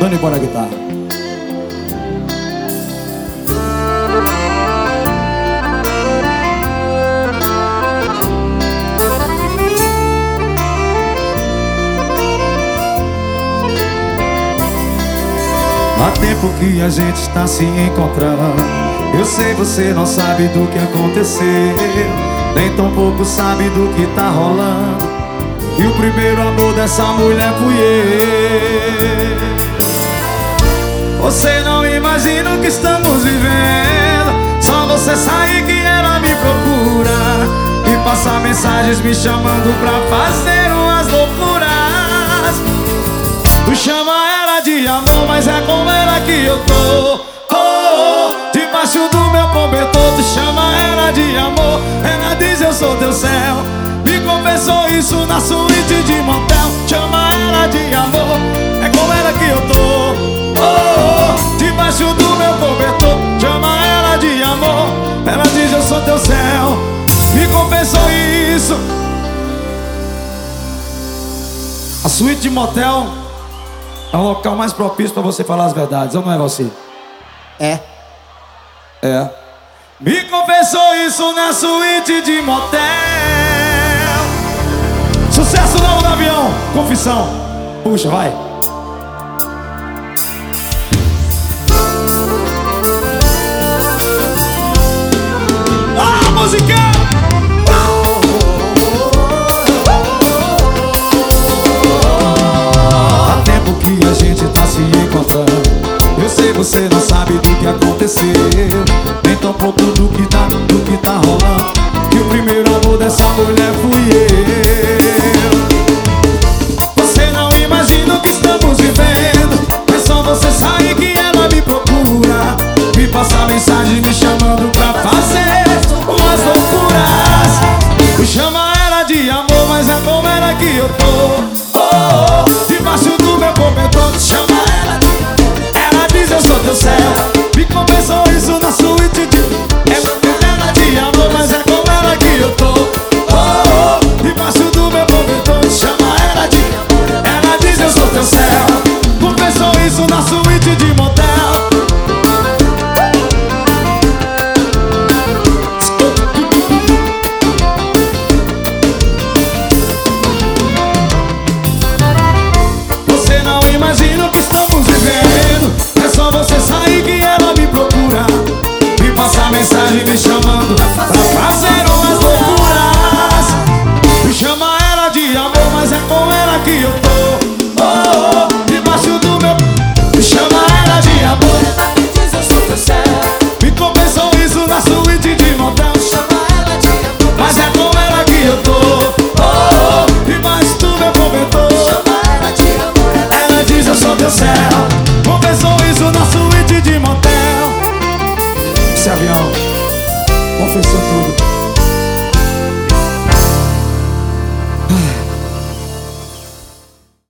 Dando embora a guitarra. Há tempo que a gente está se encontrando. Eu sei, você não sabe do que aconteceu, nem tão pouco sabe do que tá rolando. E o primeiro amor dessa mulher fui eu. Você não imagina o que estamos vivendo. Só você sair que ela me procura e passa mensagens me chamando pra fazer umas loucuras. Tu chama ela de amor, mas é com ela que eu tô. Debaixo do meu cobertor, tu chama ela de amor. Ela diz eu sou teu céu. Me confessou isso na suíte de motel. Chama ela de amor, é com ela que eu tô. Oh, oh. Debaixo do meu cobertor, chama ela de amor. Ela diz eu sou teu céu. Me confessou isso. A suíte de motel é o local mais propício pra você falar as verdades, ou não é, Valci? É. É. Me confessou isso na suíte de motel. Sucesso novo no avião, confissão. Puxa, vai. Ah, música! Há tempo que a gente tá se encontrando. Eu sei, você não sabe do que aconteceu, nem tão pouco do que tá rolando. Que o primeiro amor dessa mulher fui eu. Você não imagina o que estamos vivendo. É só você sair que ela me procura, me passa mensagem me chamando pra fazer umas loucuras. Tu chama ela de amor, mas é como ela que eu tô. Oh, oh, debaixo do meu cobertor, tu chama ela de amor. Eu sou teu céu, me confessou isso na suíte de... É com ela de amor, mas é com ela que eu tô. Oh, oh, debaixo do meu cobertor, chama ela de... Ela diz eu sou teu céu, confessou isso na suíte de motel. Você não imagina o que estamos vivendo. Só você sair que ela me procura, me passa mensagem me chamando pra fazer umas loucuras. Me chama ela de amor, mas é com ela que eu tô. Oh, oh, debaixo do meu... Me chama ela de amor, ela me diz eu sou teu céu. Me confessou isso na suíte de motel. Chama ela de amor, mas é com ela que eu tô. Oh, oh, debaixo do meu cobertor, chama ela de amor, ela diz eu sou teu céu. Confessou isso na suíte de motel. Esse avião confessou tudo.